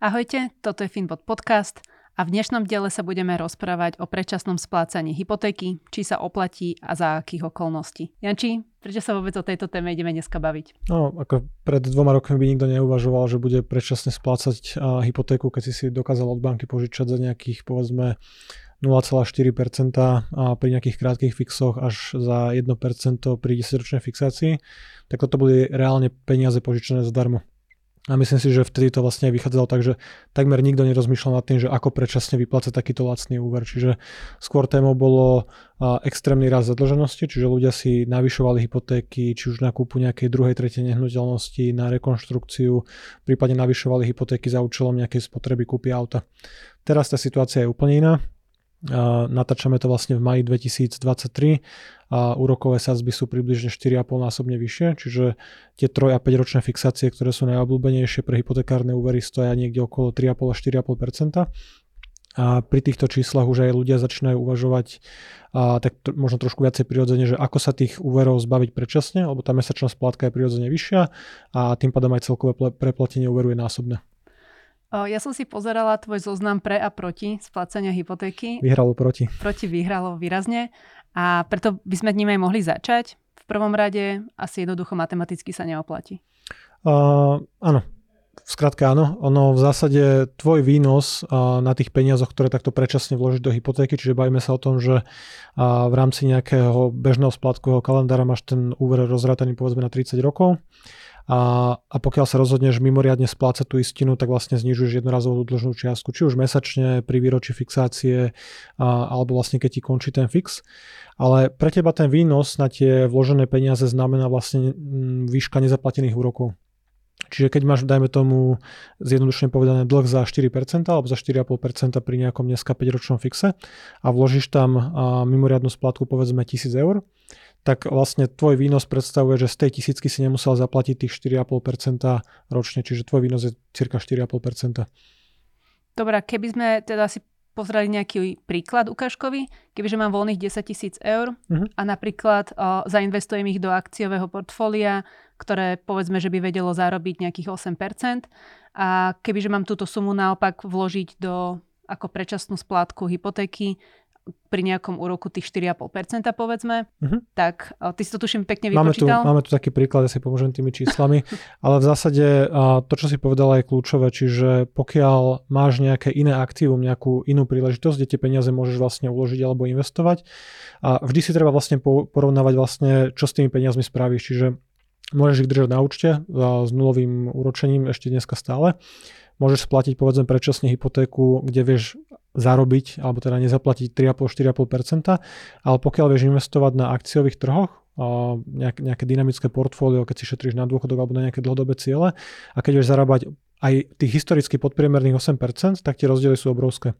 Ahojte, toto je FinBot Podcast a v dnešnom diele sa budeme rozprávať o predčasnom splácaní hypotéky, či sa oplatí a za akých okolností. Janči, prečo sa vôbec o tejto téme ideme dneska baviť? No, ako pred 2 rokmi by nikto neuvažoval, že bude predčasne splácať hypotéku, keď si dokázal od banky požičať za nejakých, povedzme, 0,4% a pri nejakých krátkych fixoch až za 1% pri 10-ročnej fixácii, tak toto boli reálne peniaze požičané zadarmo. A myslím si, že vtedy to vlastne vychádzalo tak, že takmer nikto nerozmýšľal nad tým, že ako predčasne vyplácať takýto lacný úver. Čiže skôr témou bolo extrémny rast zadlženosti, čiže ľudia si navyšovali hypotéky, či už na kúpu nejakej druhej, tretej nehnuteľnosti, na rekonštrukciu, prípadne navyšovali hypotéky za účelom nejakej spotreby kúpy auta. Teraz tá situácia je úplne iná. Natáčame to vlastne v maji 2023 a úrokové sadzby sú približne 4,5-násobne vyššie, čiže tie 3 a 5 ročné fixácie, ktoré sú najobľúbenejšie pre hypotekárne úvery, stoja niekde okolo 3,5-4,5%. A pri týchto číslach už aj ľudia začínajú uvažovať možno trošku viacej prirodzene, že ako sa tých úverov zbaviť predčasne, lebo tá mesačná splátka je prirodzene vyššia a tým pádom aj celkové preplatenie úveru je násobné. Ja som si pozerala tvoj zoznam pre a proti splácania hypotéky. Vyhralo proti. Proti vyhralo výrazne a preto by sme ním aj mohli začať. V prvom rade asi jednoducho matematicky sa neoplatí. Áno. Skrátka áno, ono v zásade tvoj výnos na tých peniazoch, ktoré takto predčasne vložíš do hypotéky, čiže bavíme sa o tom, že v rámci nejakého bežného splátkového kalendára máš ten úver rozrátaný povedzme na 30 rokov a pokiaľ sa rozhodneš mimoriadne splácať tú istinu, tak vlastne znižuješ jednorazovú dlžnú čiastku, či už mesačne, pri výročí fixácie alebo vlastne keď ti končí ten fix. Ale pre teba ten výnos na tie vložené peniaze znamená vlastne výška nezaplatených úrokov. Čiže keď máš, dajme tomu, zjednodušene povedané dlh za 4% alebo za 4,5% pri nejakom dneska 5-ročnom fixe a vložíš tam mimoriadnu splátku povedzme 1000 eur, tak vlastne tvoj výnos predstavuje, že z tej 1000 si nemusel zaplatiť tých 4,5% ročne, čiže tvoj výnos je cirka 4,5%. Dobre, keby sme teda si pozreli nejaký príklad ukážkový, kebyže mám voľných 10 000 eur a napríklad zainvestujem ich do akciového portfólia, ktoré povedzme, že by vedelo zarobiť nejakých 8% a kebyže mám túto sumu naopak vložiť do ako predčasnú splátku hypotéky pri nejakom úroku tých 4,5% povedzme, tak ty si to tuším pekne vypočítal. Máme tu taký príklad, ja si pomôžem tými číslami, ale v zásade to, čo si povedala, je kľúčové, čiže pokiaľ máš nejaké iné aktívum, nejakú inú príležitosť, kde tie peniaze môžeš vlastne uložiť alebo investovať, a vždy si treba vlastne porovnávať vlastne, čo s tými peniazmi spravíš, čiže môžeš ich držať na účte s nulovým úročením ešte dneska stále. Môžeš splatiť povedzme predčasne hypotéku, kde vieš zarobiť, alebo teda nezaplatiť 3,5-4,5%, ale pokiaľ vieš investovať na akciových trhoch, nejaké dynamické portfólio, keď si šetríš na dôchodok alebo na nejaké dlhodobé ciele a keď vieš zarábať aj tých historicky podpriemerných 8%, tak tie rozdiely sú obrovské.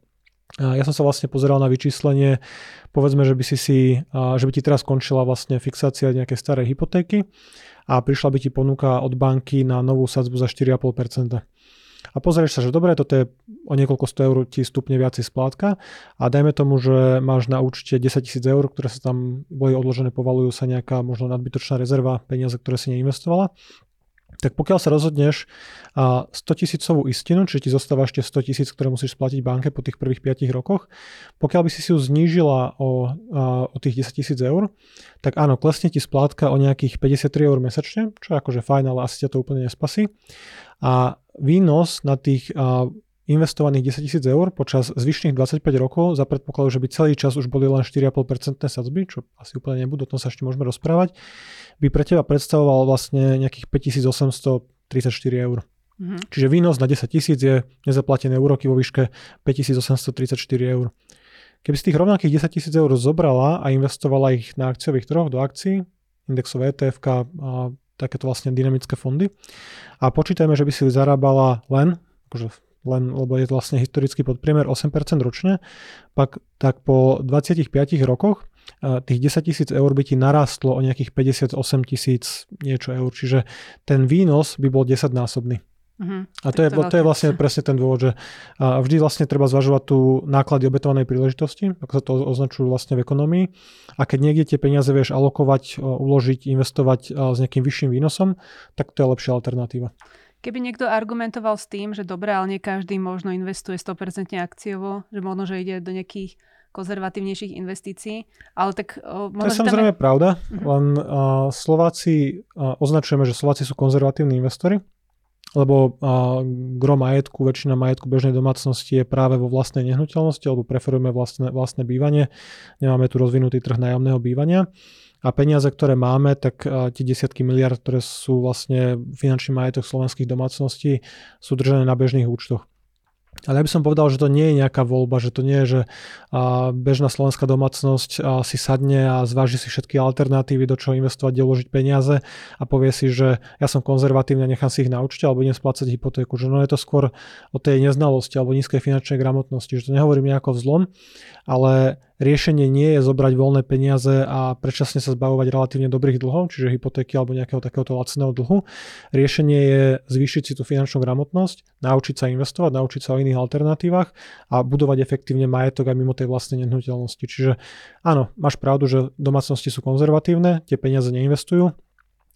Ja som sa vlastne pozeral na vyčíslenie, povedzme, že by že by ti teraz končila vlastne fixácia nejakej starej hypotéky a prišla by ti ponuka od banky na novú sadzbu za 4,5%. A pozrieš sa, že dobre, toto je o niekoľko 100 eur ti stupne viacej splátka a dajme tomu, že máš na účte 10 000 eur, ktoré sa tam boli odložené, povalujú sa nejaká možno nadbytočná rezerva, peniaze, ktoré si neinvestovala. Tak pokiaľ sa rozhodneš 100 000-ovú istinu, čiže ti zostáva ešte 100 000, ktoré musíš splatiť banke po tých prvých 5 rokoch, pokiaľ by si ju znížila o tých 10 000 eur, tak áno, klesne ti splátka o nejakých 53 eur mesačne, čo je akože fajn, ale asi ťa to úplne nespasí. A výnos na tých investovaných 10 000 eur počas zvyšných 25 rokov za predpokladu, že by celý čas už boli len 4,5% sadzby, čo asi úplne nebudú, o tom sa ešte môžeme rozprávať, by pre teba predstavoval vlastne nejakých 5834 eur. Čiže výnos na 10 000 je nezaplatené úroky vo výške 5834 eur. Keby si tých rovnakých 10 000 eur zobrala a investovala ich na akciových trhoch do akcií, indexové ETF-ka a takéto vlastne dynamické fondy a počítajme, že by si zarábala len, lebo je vlastne historicky podpriemer 8% ročne, tak po 25 rokoch tých 10 000 eur by ti narastlo o nejakých 58 000 niečo eur, čiže ten výnos by bol 10-násobný. A to je vlastne presne ten dôvod, že vždy vlastne treba zvažovať tú náklady obetovanej príležitosti, ako sa to označujú vlastne v ekonomii. A keď niekde tie peniaze vieš alokovať, uložiť, investovať s nejakým vyšším výnosom, tak to je lepšia alternatíva. Keby niekto argumentoval s tým, že dobre, ale nie každý možno investuje 100% akciovo, že možno, že ide do nejakých konzervatívnejších investícií, ale tak... To je samozrejme pravda, len Slováci, označujeme, že Slováci sú konzervatívni investori, lebo gro majetku, väčšina majetku bežnej domácnosti je práve vo vlastnej nehnuteľnosti, alebo preferujeme vlastné bývanie, nemáme tu rozvinutý trh nájomného bývania. A peniaze, ktoré máme, tak tie desiatky miliard, ktoré sú vlastne finančný majetok slovenských domácností, sú držané na bežných účtoch. Ale ja by som povedal, že to nie je nejaká voľba, že to nie je, že bežná slovenská domácnosť si sadne a zváži si všetky alternatívy, do čoho investovať, kde uložiť peniaze a povie si, že ja som konzervatívny a nechám si ich na účte alebo idem splácať hypotéku. Že no je to skôr o tej neznalosti alebo nízkej finančnej gramotnosti. Že to nehovorím nejako vzlom, ale riešenie nie je zobrať voľné peniaze a predčasne sa zbavovať relatívne dobrých dlhov, čiže hypotéky alebo nejakého takéhoto lacného dlhu. Riešenie je zvýšiť si tú finančnú gramotnosť, naučiť sa investovať, naučiť sa o iných alternatívach a budovať efektívne majetok aj mimo tej vlastnej nehnuteľnosti. Čiže áno, máš pravdu, že domácnosti sú konzervatívne, tie peniaze neinvestujú,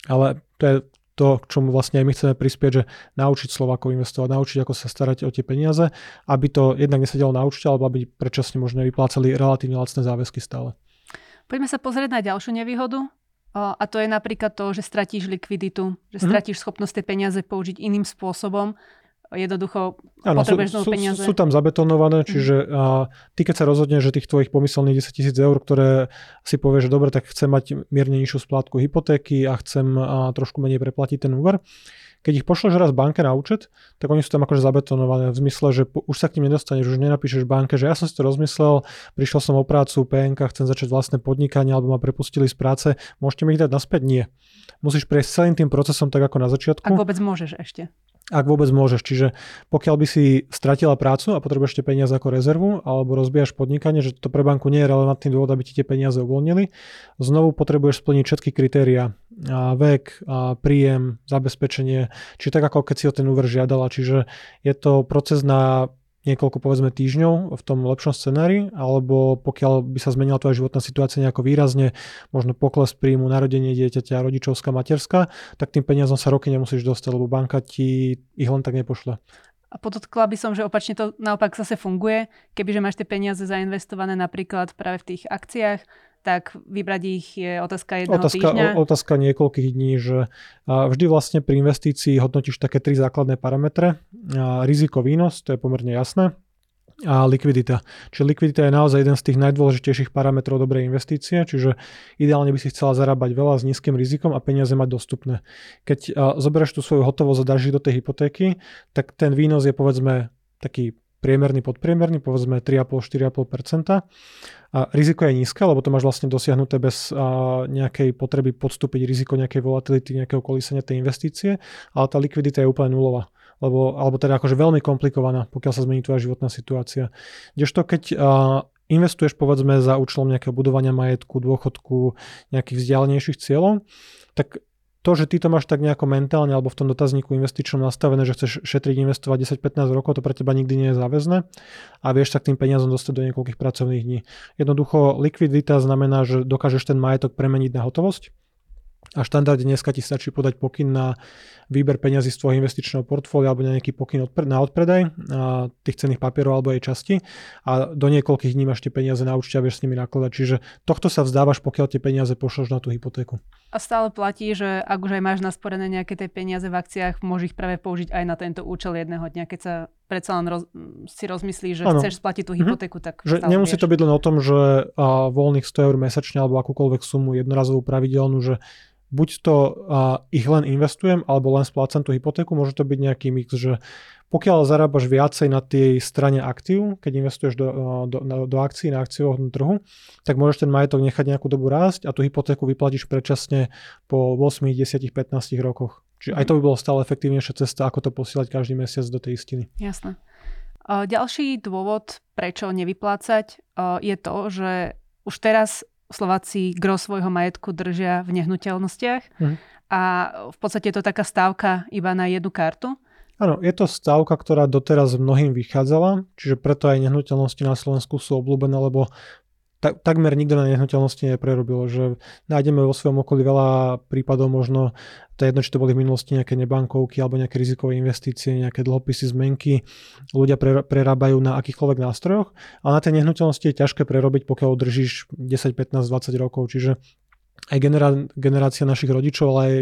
ale to je to, k čomu vlastne aj my chceme prispieť, že naučiť Slovákov investovať, naučiť, ako sa starať o tie peniaze, aby to jednak nesedelo na účte, alebo aby predčasne možno vyplácali relatívne lacné záväzky stále. Poďme sa pozrieť na ďalšiu nevýhodu, a to je napríklad to, že stratíš likviditu, že stratíš schopnosť tie peniaze použiť iným spôsobom. Jednoducho potrebuješ nové peniaze. Sú tam zabetonované, čiže ty keď sa rozhodneš, že tých tvojich pomyselných 10 000 eur, ktoré si povieš, že dobre, tak chcem mať mierne nižšiu splátku hypotéky a chcem trošku menej preplatiť ten úver. Keď ich pošleš raz banke na účet, tak oni sú tam akože zabetonované v zmysle, že už sa k nim nedostaneš, už nenapíšeš banke, že ja som si to rozmyslel, prišiel som o prácu, PNK, chcem začať vlastné podnikanie alebo ma prepustili z práce, môžete mi ich dať naspäť? Nie. Musíš prejsť celým tým procesom tak ako na začiatku. Ak vôbec môžeš ešte. Ak vôbec môžeš, čiže pokiaľ by si stratila prácu a potrebuješ tie peniaze ako rezervu alebo rozbiehaš podnikanie, že to pre banku nie je relevantný dôvod, aby ti tie peniaze uvoľnili, znovu potrebuješ splniť všetky kritériá, vek, príjem, zabezpečenie, čiže tak ako keď si o ten úver žiadala, čiže je to proces na niekoľko povedzme týždňov v tom lepšom scenári, alebo pokiaľ by sa zmenila tvoja životná situácia nejako výrazne, možno pokles príjmu, narodenie dieťaťa, rodičovská, materská, tak tým peniazom sa roky nemusíš dostať, lebo banka ti ich len tak nepošle. A podotkla by som, že opačne to naopak zase funguje. Kebyže máš tie peniaze zainvestované napríklad práve v tých akciách, tak vybrať ich je otázka jedného týždňa. Otázka niekoľkých dní, že vždy vlastne pri investícii hodnotíš také 3 základné parametre. Riziko, výnos, to je pomerne jasné. A likvidita. Čiže likvidita je naozaj jeden z tých najdôležitejších parametrov dobrej investície, čiže ideálne by si chcela zarábať veľa s nízkym rizikom a peniaze mať dostupné. Keď zoberieš tú svoju hotovosť a dáš ich do tej hypotéky, tak ten výnos je povedzme taký priemerný, podpriemerný, povedzme 3,5-4,5%. Riziko je nízke, lebo to máš vlastne dosiahnuté bez nejakej potreby podstúpiť riziko nejakej volatility, nejakého kolísania tej investície, ale tá likvidita je úplne nulová. Alebo teda akože veľmi komplikovaná, pokiaľ sa zmení tvoja životná situácia. Kdežto keď investuješ povedzme za účelom nejakého budovania majetku, dôchodku, nejakých vzdialenejších cieľov, tak to, že ty to máš tak nejako mentálne alebo v tom dotazníku investičnom nastavené, že chceš šetriť, investovať 10-15 rokov, to pre teba nikdy nie je záväzné a vieš sa k tým peniazom dostať do niekoľkých pracovných dní. Jednoducho likvidita znamená, že dokážeš ten majetok premeniť na hotovosť a štandardne dneska ti stačí podať pokyn na výber peňazí z tvojho investičného portfólia alebo nejaký pokyn na odpredaj tých cenných papierov alebo jej časti a do niekoľkých dní máš tie peniaze na účte a vieš s nimi nakladať. Čiže tohto sa vzdávaš, pokiaľ tie peniaze pošleš na tú hypotéku. A stále platí, že ak už aj máš nasporené nejaké tie peniaze v akciách, môžeš ich práve použiť aj na tento účel jedného dňa, keď sa predsa len si rozmyslíš, že chceš splatiť tú hypotéku, tak že nemusí to byť len o tom, že voľných 100 eur mesačne alebo akúkoľvek sumu jednorazovú pravidelnú, že buď to ich len investujem alebo len splácam tú hypotéku, môže to byť nejaký mix, že pokiaľ zarábaš viacej na tej strane aktív, keď investuješ do akcií na akciovom trhu, tak môžeš ten majetok nechať nejakú dobu rásť a tú hypotéku vyplatíš predčasne po 8, 10, 15 rokoch. Čiže aj to by bolo stále efektívnejšia cesta, ako to posielať každý mesiac do tej istiny. Jasné. Ďalší dôvod, prečo nevyplácať, je to, že už teraz Slováci gro svojho majetku držia v nehnuteľnostiach a v podstate je to taká stávka iba na jednu kartu. Áno, je to stávka, ktorá doteraz mnohým vychádzala, čiže preto aj nehnuteľnosti na Slovensku sú obľúbené, lebo takmer nikto na nehnuteľnosti neprerobilo, že nájdeme vo svojom okolí veľa prípadov, možno to je jedno, či to boli v minulosti nejaké nebankovky alebo nejaké rizikové investície, nejaké dlhopisy, zmenky, ľudia prerábajú na akýchkoľvek nástrojoch, ale na tej nehnuteľnosti je ťažké prerobiť, pokiaľ držíš 10, 15, 20 rokov, čiže aj generácia našich rodičov, ale aj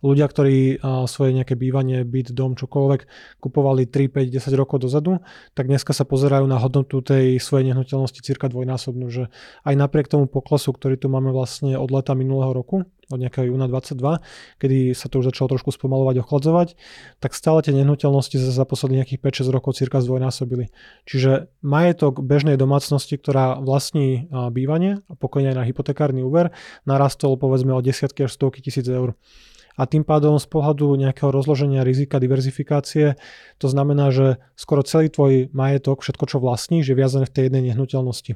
ľudia, ktorí svoje nejaké bývanie, byt, dom, čokoľvek kupovali 3, 5, 10 rokov dozadu, tak dneska sa pozerajú na hodnotu tej svojej nehnuteľnosti cirka dvojnásobnú, že aj napriek tomu poklesu, ktorý tu máme vlastne od leta minulého roku, od nejakého júna 22, kedy sa to už začalo trošku spomalovať, ochladzovať, tak stále tie nehnuteľnosti sa za posledných nejakých 5-6 rokov cirka zdvojnásobili. Čiže majetok bežnej domácnosti, ktorá vlastní bývanie a pokojne aj na hypotekárny úver, narastol povedzme o desiatky až stovky tisíc eur. A tým pádom z pohľadu nejakého rozloženia rizika, diverzifikácie, to znamená, že skoro celý tvoj majetok, všetko čo vlastníš, je viazané v tej jednej nehnuteľnosti.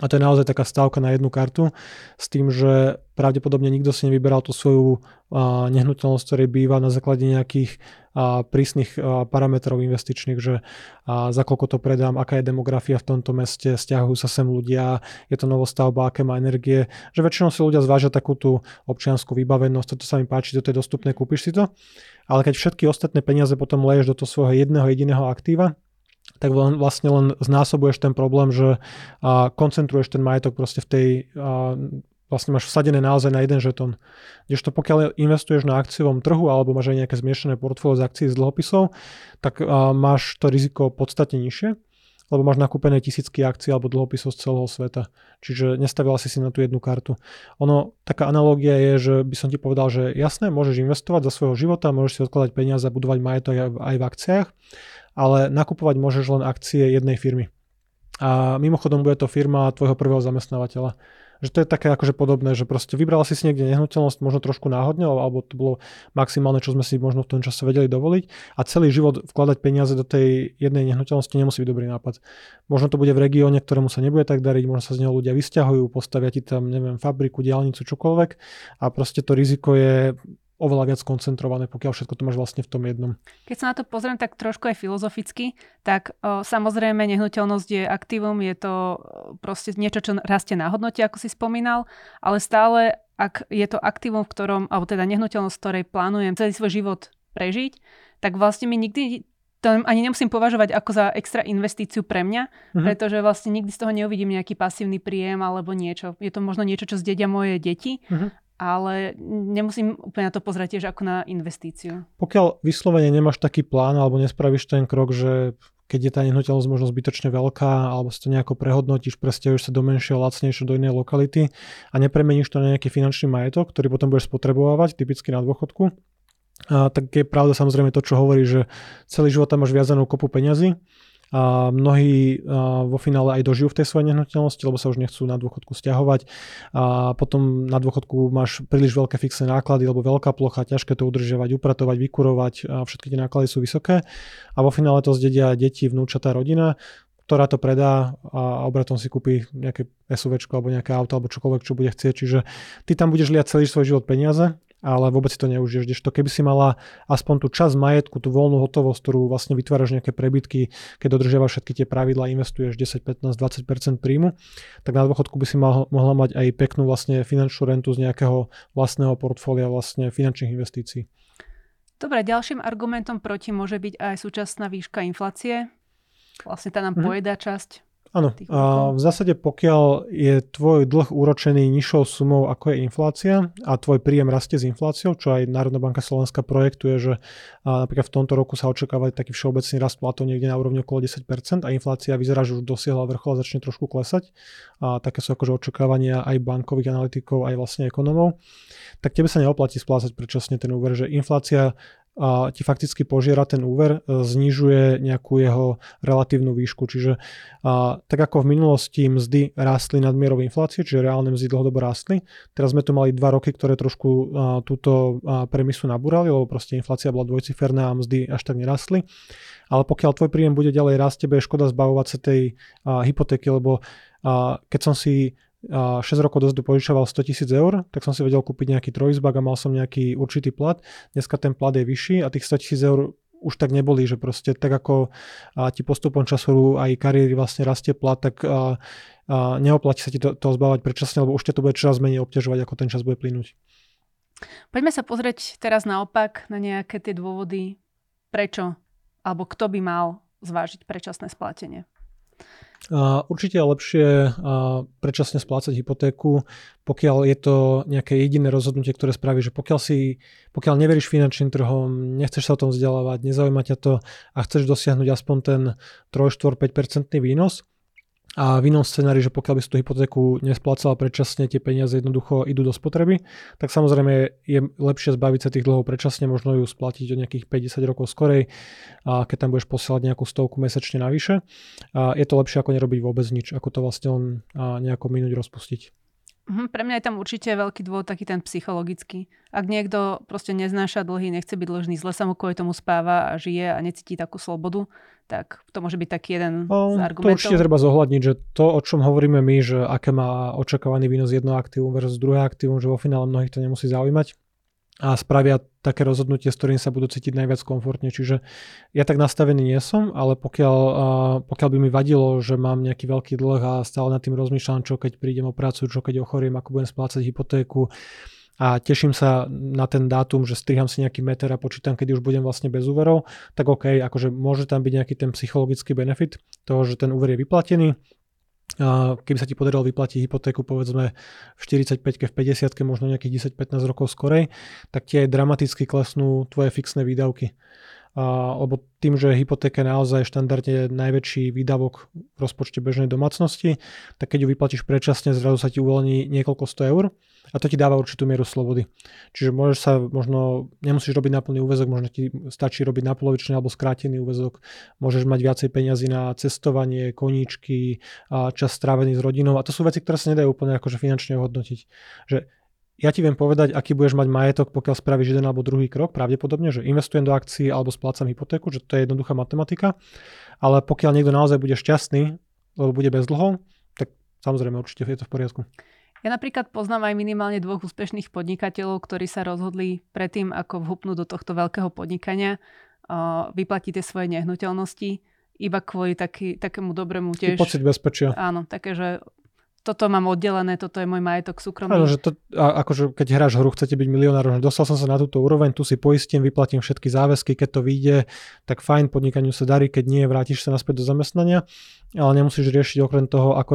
A to je naozaj taká stávka na jednu kartu s tým, že pravdepodobne nikto si nevyberal tú svoju nehnuteľnosť, ktorá býva na základe nejakých prísnych parametrov investičných, že za koľko to predám, aká je demografia v tomto meste, stiahujú sa sem ľudia, je to novostavba, aké má energie, že väčšinou si ľudia zvážia takú tú občiansku vybavenosť, toto sa mi páči, toto je dostupné, kúpiš si to. Ale keď všetky ostatné peniaze potom leješ do toho svojho jedného jediného aktíva, tak vlastne len znásobuješ ten problém, že koncentruješ ten majetok proste v tej, vlastne máš vsadené naozaj na jeden žetón. Kdežto pokiaľ investuješ na akciovom trhu alebo máš aj nejaké zmiešané portfólio z akcií z dlhopisov, tak máš to riziko podstatne nižšie, lebo máš nakúpené tisícky akcií alebo dlhopisov z celého sveta. Čiže nestavila si na tú jednu kartu. Ono, taká analogia je, že by som ti povedal, že jasné, môžeš investovať za svojho života, môžeš si odkladať peniaze a budovať majetok aj v akciách, ale nakupovať môžeš len akcie jednej firmy. A mimochodom bude to firma tvojho prvého zamestnávateľa. Že to je také akože podobné, že proste vybral si niekde nehnuteľnosť, možno trošku náhodne, alebo to bolo maximálne, čo sme si možno v tom čase vedeli dovoliť. A celý život vkladať peniaze do tej jednej nehnuteľnosti nemusí byť dobrý nápad. Možno to bude v regióne, ktorému sa nebude tak dariť, možno sa z neho ľudia vysťahujú, postavia ti tam, neviem, fabriku, diaľnicu, čokoľvek. A proste to riziko je oveľa viac koncentrované, pokiaľ všetko to máš vlastne v tom jednom. Keď sa na to pozriem tak trošku aj filozoficky, tak samozrejme nehnuteľnosť je aktívum, je to proste niečo, čo rastie na hodnote, ako si spomínal, ale stále, ak je to aktívum, v ktorom, alebo teda nehnuteľnosť, v ktorej plánujem celý svoj život prežiť, tak vlastne mi nikdy to ani nemusím považovať ako za extra investíciu pre mňa, pretože vlastne nikdy z toho neuvidím nejaký pasívny príjem alebo niečo. Je to možno niečo, čo zdedia moje deti, ale nemusím úplne na to pozrieť tiež ako na investíciu. Pokiaľ vyslovene nemáš taký plán alebo nespravíš ten krok, že keď je tá nehnuteľnosť možno zbytočne veľká alebo si to nejako prehodnotíš, presťahuješ sa do menšieho, lacnejšieho, do inej lokality a nepremeníš to na nejaký finančný majetok, ktorý potom budeš spotrebovať, typicky na dôchodku, tak je pravda samozrejme to, čo hovorí, že celý život tam máš viazanú kopu peňazí. A mnohí vo finále aj dožijú v tej svojej nehnuteľnosti, lebo sa už nechcú na dôchodku stiahovať. A potom na dôchodku máš príliš veľké fixné náklady, lebo veľká plocha, ťažké to udržiavať, upratovať, vykurovať, a všetky tie náklady sú vysoké. A vo finále to zdedia deti, vnúčatá, rodina, ktorá to predá a obratom si kúpi nejaké SUVčko alebo nejaké auto alebo čokoľvek, čo bude chcieť. Čiže ty tam budeš liať celý svoj život peniaze, ale vôbec si to neužiješ. Kdežto keby si mala aspoň tú časť majetku, tú voľnú hotovosť, ktorú vlastne vytváraš nejaké prebytky, keď dodržiavaš všetky tie pravidlá, investuješ 10, 15, 20% príjmu, tak na dôchodku by si mohla mať aj peknú vlastne finančnú rentu z nejakého vlastného portfólia vlastne finančných investícií. Dobre, ďalším argumentom proti môže byť aj súčasná výška inflácie. Vlastne tá nám pojedá časť. Áno, v zásade pokiaľ je tvoj dlh úročený nižšou sumou ako je inflácia a tvoj príjem rastie s infláciou, čo aj Národná banka Slovenska projektuje, že napríklad v tomto roku sa očakáva taký všeobecný rast platov niekde na úrovni okolo 10% a inflácia vyzerá, že už dosiahla vrchol a začne trošku klesať. A také sú akože očakávania aj bankových analytikov, aj vlastne ekonomov. Tak tebe sa neoplatí splácať predčasne ten úver, že inflácia ti fakticky požiera ten úver, znižuje nejakú jeho relatívnu výšku. Čiže tak ako v minulosti mzdy rástli nad mierou inflácie, čiže reálne mzdy dlhodobo rástli, teraz sme tu mali 2 roky, ktoré trošku túto premisu nabúrali, lebo proste inflácia bola dvojciferná a mzdy až tak nerastli. Ale pokiaľ tvoj príjem bude ďalej rásť, tebe je škoda zbavovať sa tej hypotéky, lebo keď som si 6 rokov dozadu požičoval 100 000 eur, tak som si vedel kúpiť nejaký trojizbak a mal som nejaký určitý plat. Dneska ten plat je vyšší a tých 100 000 eur už tak neboli, že proste tak ako ti postupom času aj kariéry vlastne rastie plat, tak neoplatí sa ti to zbávať predčasne, lebo už ťa to bude čoraz menej obťažovať, ako ten čas bude plynúť. Poďme sa pozrieť teraz naopak na nejaké tie dôvody, prečo alebo kto by mal zvážiť predčasné splatenie. Určite je lepšie predčasne splácať hypotéku, pokiaľ je to nejaké jediné rozhodnutie, ktoré spraví, že pokiaľ neveríš finančným trhom, nechceš sa o tom vzdelávať, nezaujíma ťa to a chceš dosiahnuť aspoň ten 3-4-5% výnos. A v inom scenári, že pokiaľ by si tú hypotéku nesplácala predčasne, tie peniaze jednoducho idú do spotreby, tak samozrejme je lepšie zbaviť sa tých dlhov predčasne, možno ju splatiť o nejakých 50 rokov skorej, a keď tam budeš posielať nejakú stovku mesačne navyše. A je to lepšie ako nerobiť vôbec nič, ako to vlastne on nejako minúť, rozpustiť. Pre mňa je tam určite veľký dôvod taký ten psychologický. Ak niekto proste neznáša dlhy, nechce byť dlžný, zle sa mu kvôli tomu spáva a žije a necíti takú slobodu, tak to môže byť taký jeden z argumentov. To určite treba zohľadniť, že to, o čom hovoríme my, že aké má očakávaný výnos jedno aktívum versus druhé aktívum, že vo finále mnohých to nemusí zaujímať a spravia také rozhodnutie, s ktorým sa budú cítiť najviac komfortne. Čiže ja tak nastavený nie som, ale pokiaľ by mi vadilo, že mám nejaký veľký dlh a stále nad tým rozmýšľam, čo keď prídem o prácu, čo keď ochoriem, ako budem splácať hypotéku a teším sa na ten dátum, že striham si nejaký meter a počítam, kedy už budem vlastne bez úverov, tak okej, akože môže tam byť nejaký ten psychologický benefit toho, že ten úver je vyplatený. Keby sa ti podarilo vyplatiť hypotéku povedzme v 45-ke, v 50-ke, možno nejakých 10-15 rokov skorej, tak ti aj dramaticky klesnú tvoje fixné výdavky. Lebo tým, že hypotéka je naozaj štandardne najväčší výdavok v rozpočte bežnej domácnosti, tak keď ju vyplatíš predčasne, zrazu sa ti uvoľní niekoľko 100 eur a to ti dáva určitú mieru slobody. Čiže môžeš sa možno, nemusíš robiť na plný úväzok, možno ti stačí robiť na polovičný alebo skrátený úväzok, môžeš mať viacej peňazí na cestovanie, koníčky, čas strávený s rodinou a to sú veci, ktoré sa nedajú úplne akože finančne ohodnotiť. Že ja ti viem povedať, aký budeš mať majetok, pokiaľ spravíš jeden alebo druhý krok, pravdepodobne, že investujem do akcií alebo splácam hypotéku, že to je jednoduchá matematika, ale pokiaľ niekto naozaj bude šťastný, lebo bude bez dlhov, tak samozrejme určite je to v poriadku. Ja napríklad poznám aj minimálne 2 úspešných podnikateľov, ktorí sa rozhodli predtým, ako vhupnú do tohto veľkého podnikania, vyplatiť tie svoje nehnuteľnosti, iba kvôli takému dobrému tiež. Pocit bezpečia. Áno, také, že toto mám oddelené, toto je môj majetok súkromný. Áno, že to, akože keď hráš hru, chcete byť milionárom, dostal som sa na túto úroveň, tu si poistím, vyplatím všetky záväzky, keď to vyjde, tak fajn, podnikaniu sa darí, keď nie, vrátiš sa naspäť do zamestnania, ale nemusíš riešiť okrem toho, ako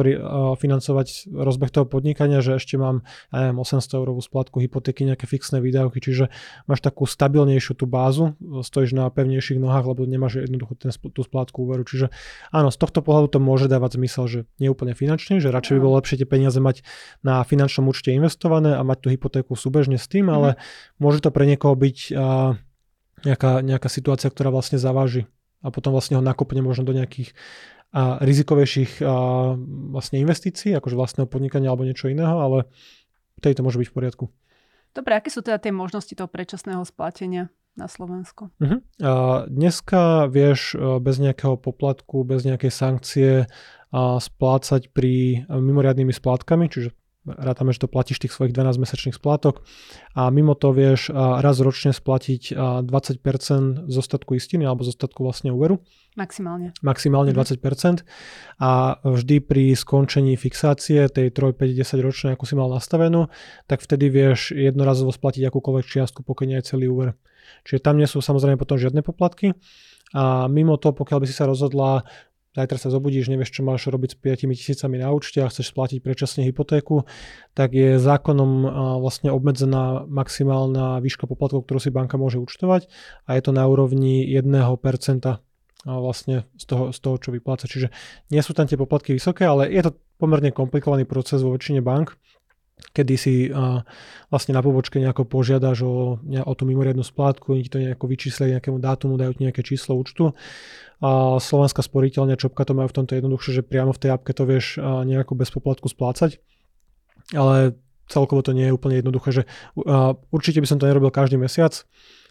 financovať rozbeh toho podnikania, že ešte mám 800 € splátku hypotéky, nejaké fixné výdavky, čiže máš takú stabilnejšiu tú bázu, stojíš na pevnejších nohách, lebo nemáš jednoducho tú splátku úveru. Čiže áno, z tohto pohľadu to môže dávať zmysel, že nie úplne finančný, že radšej by bolo lepšie tie peniaze mať na finančnom účte investované a mať tú hypotéku súbežne s tým, ale môže to pre niekoho byť nejaká situácia, ktorá vlastne zaváži a potom vlastne ho nakopne možno do nejakých rizikovejších vlastne investícií, akože vlastného podnikania alebo niečo iného, ale vtedy to môže byť v poriadku. Dobre, aké sú teda tie možnosti toho predčasného splatenia na Slovensku? Dneska vieš bez nejakého poplatku, bez nejakej sankcie splácať pri mimoriadnymi splátkami, čiže rátame, že to platíš tých svojich 12 mesačných splátok a mimo to vieš raz ročne splatiť 20% z ostatku istiny alebo z ostatku vlastne úveru. Maximálne 20% a vždy pri skončení fixácie tej 3-5-10 ročnej, ako si mal nastavenú, tak vtedy vieš jednorazovo splatiť akúkoľvek čiastku, pokiaľ nie je celý úver. Čiže tam nie sú samozrejme potom žiadne poplatky a mimo to, pokiaľ by si sa rozhodla, zajtra sa zobudíš, nevieš, čo máš robiť s 5 000 € na účte a chceš splatiť predčasne hypotéku, tak je zákonom vlastne obmedzená maximálna výška poplatkov, ktorú si banka môže účtovať a je to na úrovni 1% vlastne z toho, čo vypláca. Čiže nie sú tam tie poplatky vysoké, ale je to pomerne komplikovaný proces vo väčšine bank, kedy si vlastne na pobočke nejako požiadaš o tú mimoriadnu splátku, oni ti to nejako vyčíslia nejakému dátumu, dajú ti nejaké číslo účtu. Slovenská sporiteľňa, ČSOBčka to majú v tomto jednoduchšie, že priamo v tej appke to vieš nejako bez poplatku splácať. Ale celkovo to nie je úplne jednoduché, že určite by som to nerobil každý mesiac.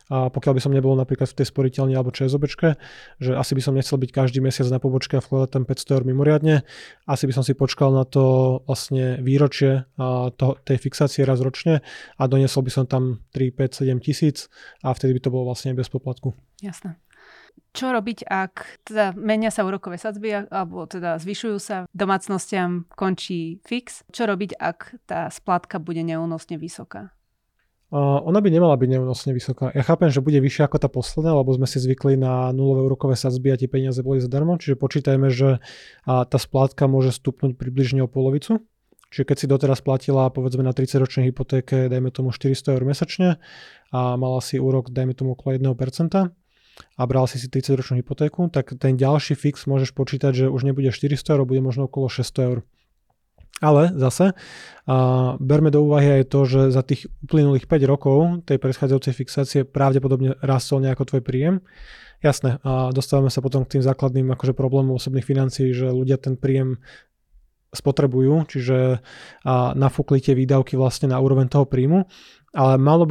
A pokiaľ by som nebol napríklad v tej sporiteľni alebo ČSOBčke, že asi by som nechcel byť každý mesiac na pobočke a vkladať tam 500 € mimoriadne, asi by som si počkal na to vlastne výročie tej fixácie raz ročne a doniesol by som tam 3, 5, 7 tisíc a vtedy by to bolo vlastne bez poplatku. Jasné. Čo robiť, ak teda menia sa úrokové sadzby, alebo teda zvyšujú sa, domácnostiam končí fix? Čo robiť, ak tá splátka bude neúnosne vysoká? Ona by nemala byť neúnosne vysoká. Ja chápem, že bude vyššia ako tá posledná, lebo sme si zvykli na nulové úrokové sadzby a tie peniaze boli zadarmo, čiže počítajme, že tá splátka môže stupnúť približne o polovicu. Čiže keď si doteraz platila povedzme na 30-ročnej hypotéke, dajme tomu 400 eur mesačne a mala si úrok, dajme tomu okolo 1%, a bral si 30-ročnú hypotéku, tak ten ďalší fix môžeš počítať, že už nebude 400 eur, bude možno okolo 600 eur. Ale zase berme do úvahy aj to, že za tých uplynulých 5 rokov tej predchádzajúcej fixácie pravdepodobne rastol nejako tvoj príjem. Jasné, a dostávame sa potom k tým základným akože problémom osobných financií, že ľudia ten príjem spotrebujú, čiže nafúkli tie výdavky vlastne na úroveň toho príjmu, ale malo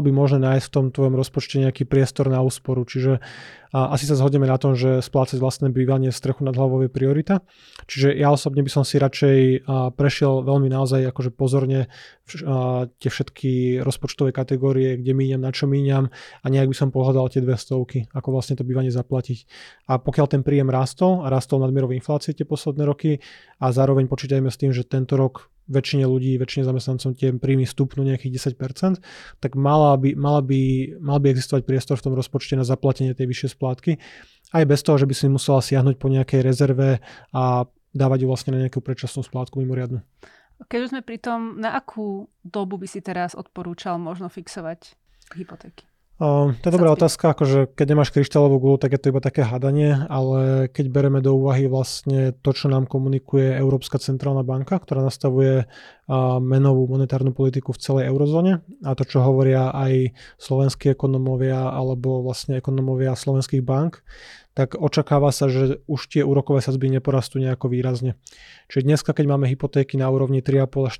by možné nájsť v tom tvojom rozpočte nejaký priestor na úsporu, čiže asi sa zhodneme na tom, že splácať vlastné bývanie, strechu nad hlavou je priorita, čiže ja osobne by som si radšej prešiel veľmi naozaj akože pozorne tie všetky rozpočtové kategórie, kde míňam, na čo míňam a nejak by som pohľadal tie 200, ako vlastne to bývanie zaplatiť. A pokiaľ ten príjem rastol a rastol nadmierou inflácie tie posledné roky a zároveň počítajme s tým, že tento rok väčšine ľudí, väčšine zamestnancom tie príjmy stupnú nejakých 10%, tak mal by existovať priestor v tom rozpočte na zaplatenie tej vyššej splátky, aj bez toho, že by si musela siahnuť po nejakej rezerve a dávať ju vlastne na nejakú predčasnú splátku mimoriadnu. Keď už sme pri tom, na akú dobu by si teraz odporúčal možno fixovať hypotéky? To je dobrá otázka, akože keď nemáš kryštálovú gulu, tak je to iba také hadanie, ale keď bereme do úvahy vlastne to, čo nám komunikuje Európska centrálna banka, ktorá nastavuje menovú monetárnu politiku v celej eurozóne a to, čo hovoria aj slovenskí ekonomovia alebo vlastne ekonomovia slovenských bank, tak očakáva sa, že už tie úrokové sadzby neporastú nejako výrazne. Čiže dneska, keď máme hypotéky na úrovni 3,5 až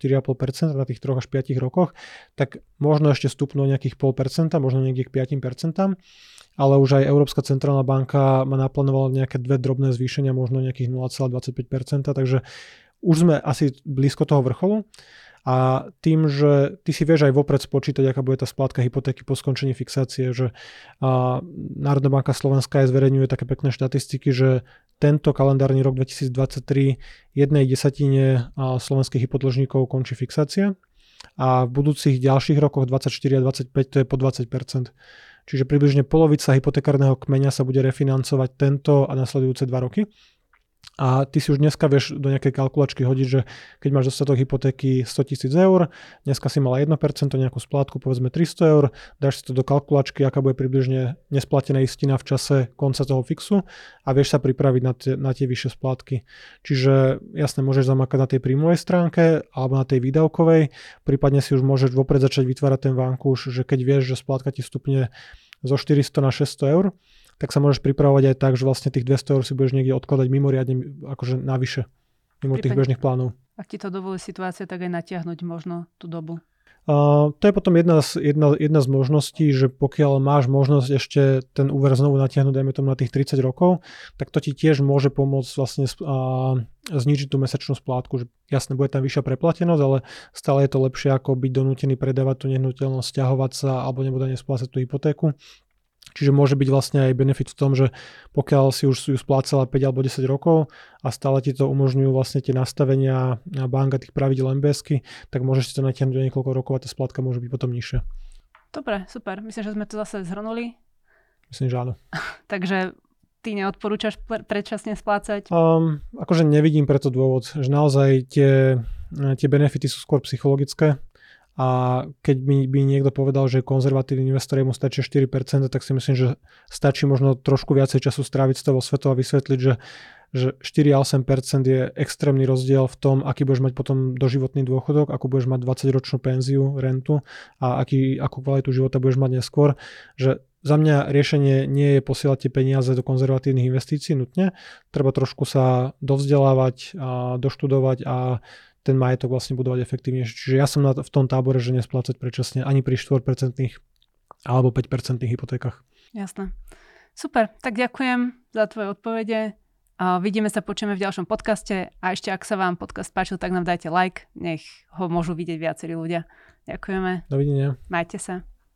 4,5% na tých 3 až 5 rokoch, tak možno ešte stupnú nejakých 0,5%, možno niekde k 5%, ale už aj Európska centrálna banka má naplánovala nejaké dve drobné zvýšenia, možno nejakých 0,25%, takže už sme asi blízko toho vrcholu. A tým, že ty si vieš aj vopred spočítať, aká bude tá splátka hypotéky po skončení fixácie, že Národná banka Slovenska aj zverejňuje také pekné štatistiky, že tento kalendárny rok 2023 1/10 slovenských hypodlžníkov končí fixácia a v budúcich ďalších rokoch 24 a 25 to je po 20%. Čiže približne polovica hypotekárneho kmeňa sa bude refinancovať tento a nasledujúce 2 roky. A ty si už dneska vieš do nejakej kalkulačky hodiť, že keď máš dostatok hypotéky 100 000 eur, dneska si mala 1% nejakú splátku, povedzme 300 eur, dáš si to do kalkulačky, aká bude približne nesplatená istina v čase konca toho fixu a vieš sa pripraviť na tie vyššie splátky. Čiže jasne, môžeš zamakať na tej príjmovej stránke alebo na tej výdavkovej, prípadne si už môžeš vopred začať vytvárať ten vankúš, že keď vieš, že splátka ti stupne zo 400 na 600 eur, tak sa môžeš pripravovať aj tak, že vlastne tých 200 eur si budeš niekde odkladať mimoriadne akože navyše, mimo tých bežných plánov. Ak ti to dovolí situácia, tak aj natiahnuť možno tú dobu. To je potom jedna z možností, že pokiaľ máš možnosť ešte ten úver znovu natiahnuť, dajme tomu na tých 30 rokov, tak to ti tiež môže pomôcť vlastne znižiť tú mesačnú splátku. Že jasne, bude tam vyššia preplatenosť, ale stále je to lepšie ako byť donútený predávať tú nehnuteľnosť, sťahovať sa alebo nebude nesplácať tú hypotéku. Čiže môže byť vlastne aj benefit v tom, že pokiaľ si už ju splácala 5 alebo 10 rokov a stále ti to umožňujú vlastne tie nastavenia na banka tých pravidel MBS-ky, tak môžeš si to natiahnuť do niekoľko rokov a tá splátka môže byť potom nižšia. Dobre, super. Myslím, že sme to zase zhrnuli. Myslím, že áno. Takže ty neodporúčaš predčasne splácať? Akože nevidím preto dôvod, že naozaj tie benefity sú skôr psychologické. A keď by niekto povedal, že konzervatívny investor mu stačí 4%, tak si myslím, že stačí možno trošku viacej času stráviť z toho svetu a vysvetliť, že 4 a 8% je extrémny rozdiel v tom, aký budeš mať potom doživotný dôchodok, ako budeš mať 20-ročnú penziu, rentu a akú kvalitu života budeš mať neskôr. Že za mňa riešenie nie je posielať tie peniaze do konzervatívnych investícií nutne. Treba trošku sa dovzdelávať, a doštudovať a ten majetok vlastne budovať efektívnejšie. Čiže ja som v tom tábore, že nesplácať predčasne ani pri 4% alebo 5% hypotékach. Jasné. Super, tak ďakujem za tvoje odpovede. Vidíme sa, počujeme v ďalšom podcaste a ešte ak sa vám podcast páčil, tak nám dajte like, nech ho môžu vidieť viacerí ľudia. Ďakujeme. Dovidenia. Majte sa.